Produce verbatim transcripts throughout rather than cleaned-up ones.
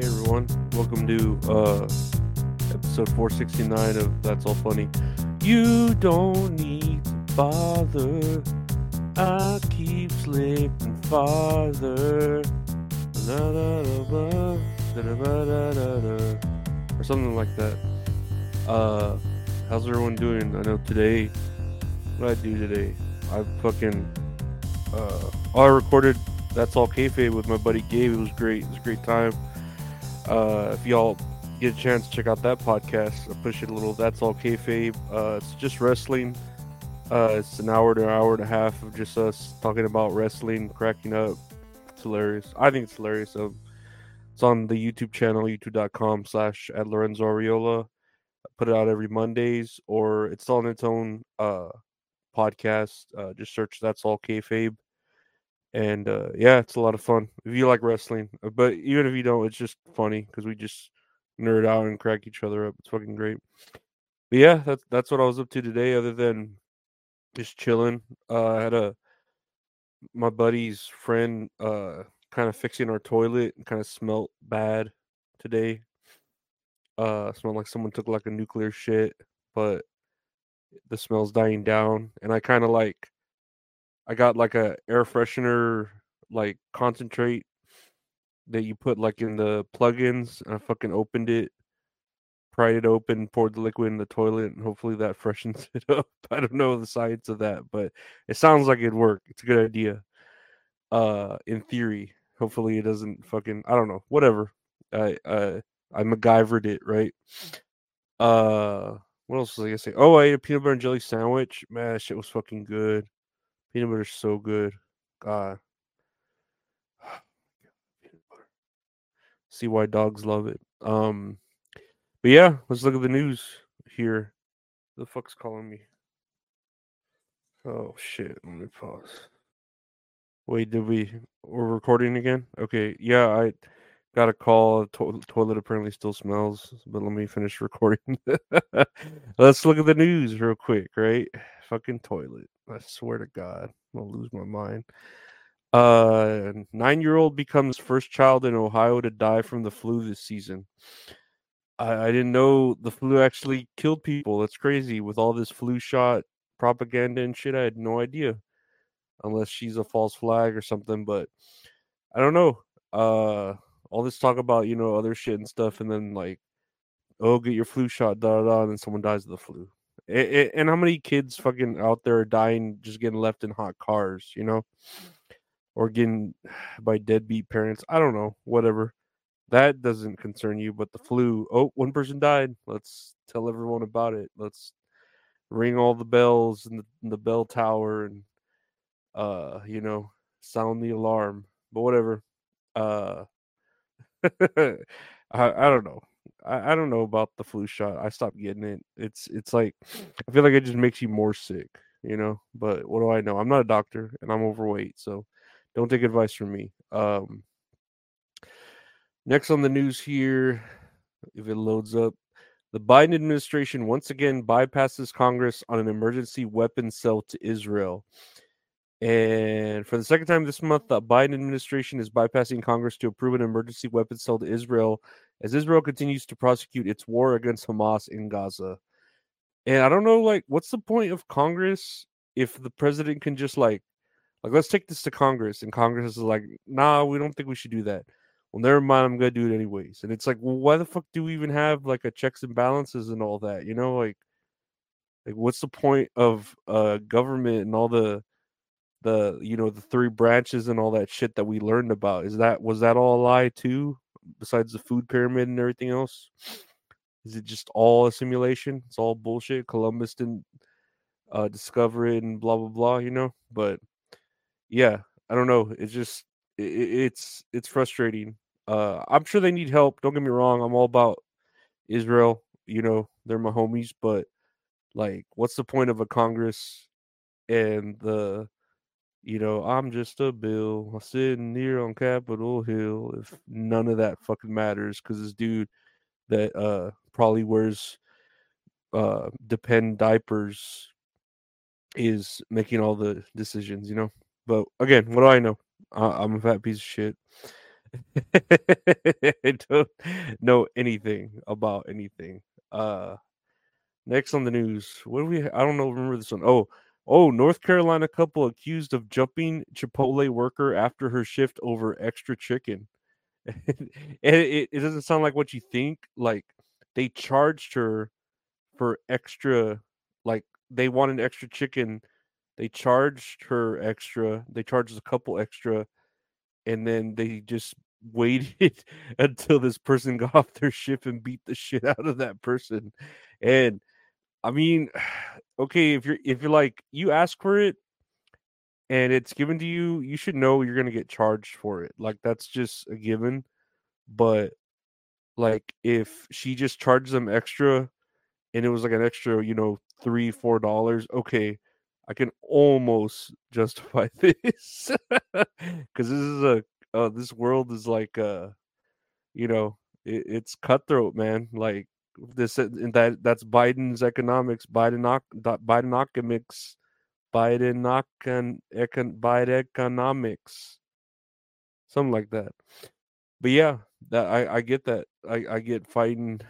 Hey everyone, welcome to uh, episode four sixty-nine of That's All Funny. You don't need to bother, I keep slipping farther, da da da da da, or something like that. Uh, how's everyone doing? I know today, what I do today, I fucking, uh, I recorded That's All Kayfabe with my buddy Gabe. It was great. It was a great time. Uh, if y'all get a chance, check out that podcast. I push it a little. That's All Kayfabe. Uh, it's just wrestling. Uh, it's an hour to an hour and a half of just us talking about wrestling, cracking up. It's hilarious. I think it's hilarious. Um, it's on the YouTube channel, youtube.com slash at Lorenzo Arreola. I put it out every Mondays, or it's on its own uh, podcast. Uh, just search That's All Kayfabe. And uh, yeah, it's a lot of fun if you like wrestling. But even if you don't, it's just funny because we just nerd out and crack each other up. It's fucking great. But yeah, that's that's what I was up to today, other than just chilling. Uh, I had a my buddy's friend uh, kind of fixing our toilet and kind of smelled bad today. Uh, smelled like someone took like a nuclear shit, but the smell's dying down, and I kind of like. I got like a air freshener like concentrate that you put like in the plugins, and I fucking opened it, pried it open, poured the liquid in the toilet, and hopefully that freshens it up. I don't know the science of that, but it sounds like it'd work. It's a good idea. Uh, in theory, hopefully it doesn't fucking. I don't know. Whatever. I uh, I MacGyvered it, right? Uh, what else was I gonna say? Oh, I ate a peanut butter and jelly sandwich. Man, that shit was fucking good. Peanut butter is so good. God. Peanut butter. See why dogs love it. Um, but yeah, let's look at the news here. Who the fuck's calling me? Oh, shit. Let me pause. Wait, did we... We're recording again? Okay, yeah, I got a call. To- toilet apparently still smells, but let me finish recording. Let's look at the news real quick, right? Fucking toilet. I swear to God, I'm gonna lose my mind. Uh, nine-year-old becomes first child in Ohio to die from the flu this season. I, I didn't know the flu actually killed people. That's crazy. With all this flu shot propaganda and shit, I had no idea. Unless she's a false flag or something, but I don't know. Uh, all this talk about, you know, other shit and stuff, and then like, oh, get your flu shot, da da da, and then someone dies of the flu. It, it, and how many kids fucking out there are dying just getting left in hot cars, you know, or getting by deadbeat parents? I don't know, whatever. That doesn't concern you, but the flu. Oh, one person died. Let's tell everyone about it. Let's ring all the bells in the, in the bell tower and, uh, you know, sound the alarm. But whatever. Uh, I, I don't know. I, I don't know about the flu shot. I stopped getting it. It's it's like, I feel like it just makes you more sick, you know? But what do I know? I'm not a doctor, and I'm overweight, so don't take advice from me. Um, next on the news here, if it loads up, the Biden administration once again bypasses Congress on an emergency weapons sale to Israel. And for the second time this month, the Biden administration is bypassing Congress to approve an emergency weapons sale to Israel as Israel continues to prosecute its war against Hamas in Gaza. And I don't know, like, what's the point of Congress if the president can just, like, like let's take this to Congress, and Congress is like, nah, we don't think we should do that. Well, never mind, I'm going to do it anyways. And it's like, well, why the fuck do we even have, like, a checks and balances and all that, you know? Like, like what's the point of uh, government and all the, the, you know, the three branches and all that shit that we learned about? Is that, was that all a lie, too? Besides the food pyramid and everything else, is it just all a simulation? It's all bullshit. Columbus didn't uh, discover it, and blah blah blah. You know, but yeah, I don't know. It's just it, it's it's frustrating. Uh, I'm sure they need help. Don't get me wrong. I'm all about Israel. You know, they're my homies. But like, what's the point of a Congress and the You know, I'm just a bill sitting here on Capitol Hill, if none of that fucking matters? Because this dude that uh, probably wears uh, Depend diapers is making all the decisions, you know? But again, what do I know? I- I'm a fat piece of shit. Don't know anything about anything. Uh, next on the news, what do we? I don't know. Remember this one? Oh, oh, North Carolina couple accused of jumping Chipotle worker after her shift over extra chicken. And it, it doesn't sound like what you think. Like they charged her for extra. Like they wanted extra chicken. They charged her extra. They charged a couple extra. And then they just waited until this person got off their shift and beat the shit out of that person. And I mean, okay, if you're if you're like you ask for it and it's given to you, you should know you're gonna get charged for it. Like that's just a given. But like if she just charged them extra and it was like an extra, you know, three, four dollars, okay. I can almost justify this because this is a uh, this world is like uh you know it, it's cutthroat, man. Like this and that that's Biden's economics, Biden Bidenomics, Biden econ Biden economics, something like that. But yeah, that I, I get that I, I get fighting,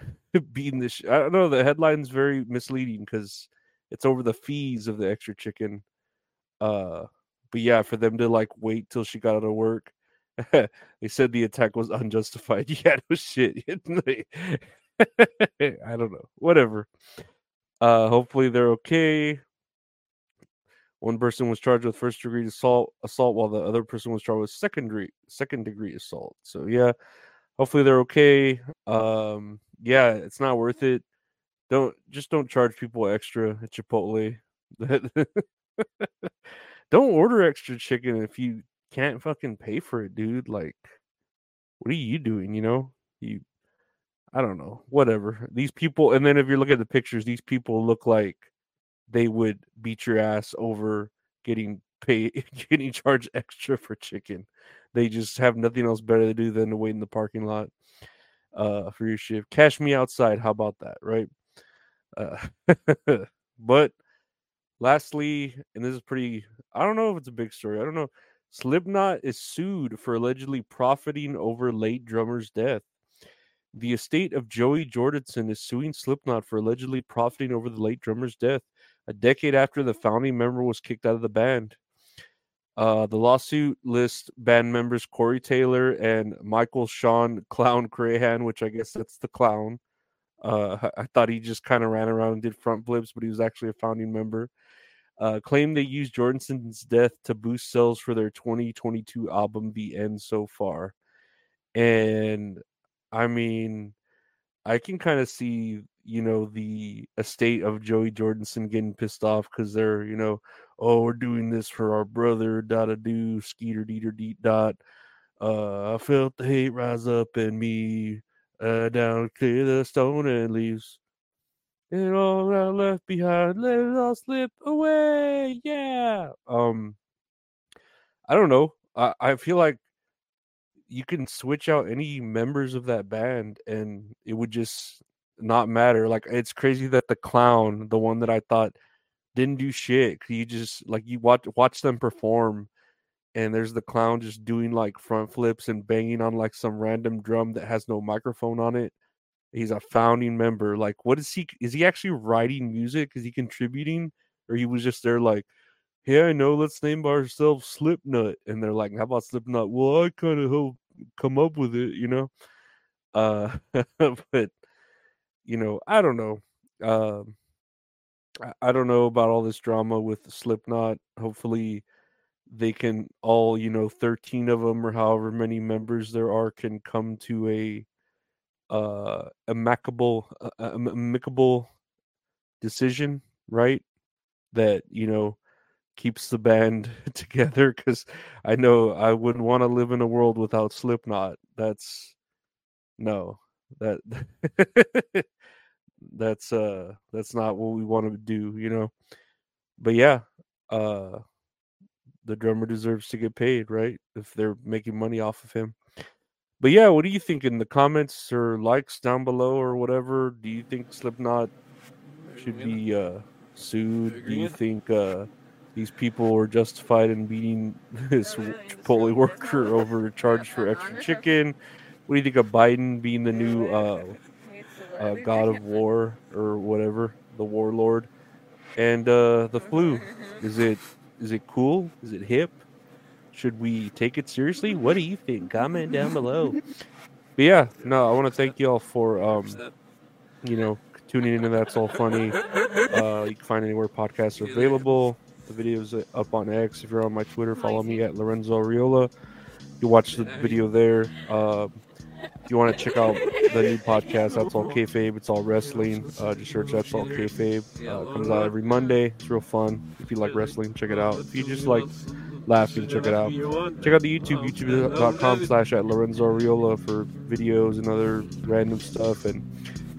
beating this. Sh- I don't know. The headline's very misleading because it's over the fees of the extra chicken. Uh, but yeah, for them to like wait till she got out of work. They said the attack was unjustified. Yeah, no shit. I don't know. Whatever. Uh, hopefully they're okay. One person was charged with first degree assault, assault while the other person was charged with secondary, second degree assault. So yeah, hopefully they're okay. Um, yeah, it's not worth it. Don't just don't charge people extra at Chipotle. Don't order extra chicken if you can't fucking pay for it, dude. Like, what are you doing? You know, you, I don't know, whatever. These people, and then if you look at the pictures, these people look like they would beat your ass over getting paid, getting charged extra for chicken. They just have nothing else better to do than to wait in the parking lot uh, for your shift. Cash me outside. How about that, right? Uh, but lastly, and this is pretty, I don't know if it's a big story. I don't know. Slipknot is sued for allegedly profiting over late drummer's death. The estate of Joey Jordison is suing Slipknot for allegedly profiting over the late drummer's death a decade after the founding member was kicked out of the band. Uh, the lawsuit lists band members Corey Taylor and Michael Shawn Clown Crahan, which I guess that's the clown. Uh, I thought he just kind of ran around and did front flips, but he was actually a founding member. Uh, claimed they used Jordanson's death to boost sales for their twenty twenty-two album, The End So Far. And I mean, I can kind of see, you know, the estate of Joey Jordison getting pissed off because they're, you know, oh, we're doing this for our brother, da da do, skeeter deeter deet dot. Uh, I felt the hate rise up in me. Uh, down, clear the stone and leaves. And all that left behind, let it all slip away. Yeah. Um, I don't know. I, I feel like you can switch out any members of that band and it would just not matter. Like, it's crazy that the clown, the one that I thought didn't do shit, you just, like, you watch watch them perform. And there's the clown just doing like front flips and banging on like some random drum that has no microphone on it. He's a founding member. Like, what is he? Is he actually writing music? Is he contributing? Or he was just there like, yeah, I know, let's name ourselves Slipknot. And they're like, how about Slipknot? Well, I kind of helped come up with it, you know? Uh, but, you know, I don't know. Um, I, I don't know about all this drama with Slipknot. Hopefully they can all, you know, thirteen of them or however many members there are can come to a uh, amicable, uh, amicable decision, right? That, you know, keeps the band together. Because I know I wouldn't want to live in a world without Slipknot. That's no, that that's uh, that's not what we want to do, you know. But yeah, uh. the drummer deserves to get paid, right? If they're making money off of him. But yeah, what do you think in the comments or likes down below or whatever? Do you think Slipknot should be uh, sued? Do you think uh, These people were justified in beating this Chipotle worker over charged for extra chicken. What do you think of Biden being the new uh, uh, god of war or whatever, the warlord? And uh, the flu, is it is it cool? Is it hip? Should we take it seriously? What do you think? Comment down below. But yeah, no, I want to thank you all for, um, you know, tuning into That's All Funny. Uh, you can find anywhere podcasts are available. The video's up on X. If you're on my Twitter, follow me at Lorenzo Arreola. You watch the video there. Uh, if you want to check out the new podcast, That's All Kayfabe. It's all wrestling. Uh, just search That's All Kayfabe. Uh, it comes out every Monday. It's real fun. If you like wrestling, check it out. If you just like laughing, check it out. Check out the YouTube, youtube.com slash at Lorenzo Arreola for videos and other random stuff. And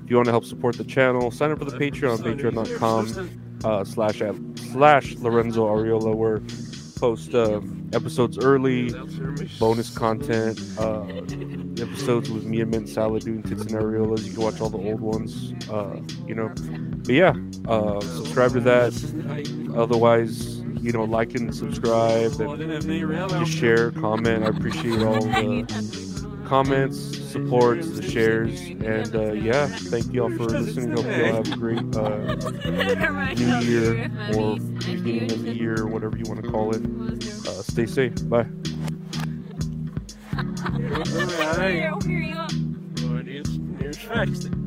if you want to help support the channel, sign up for the Patreon, patreon.com uh, slash at slash Lorenzo Arreola, where post um, episodes early, bonus content, uh, episodes with me and Mint Salad doing tits and areolas. You can watch all the old ones, uh, you know. But yeah, uh, subscribe to that. Otherwise, you know, like and subscribe and just share, comment. I appreciate all the comments, supports, the shares, and uh, yeah, thank y'all for listening. Hope y'all have a great uh, new year or beginning of the year, whatever you want to call it. Uh, stay safe. Bye. All right.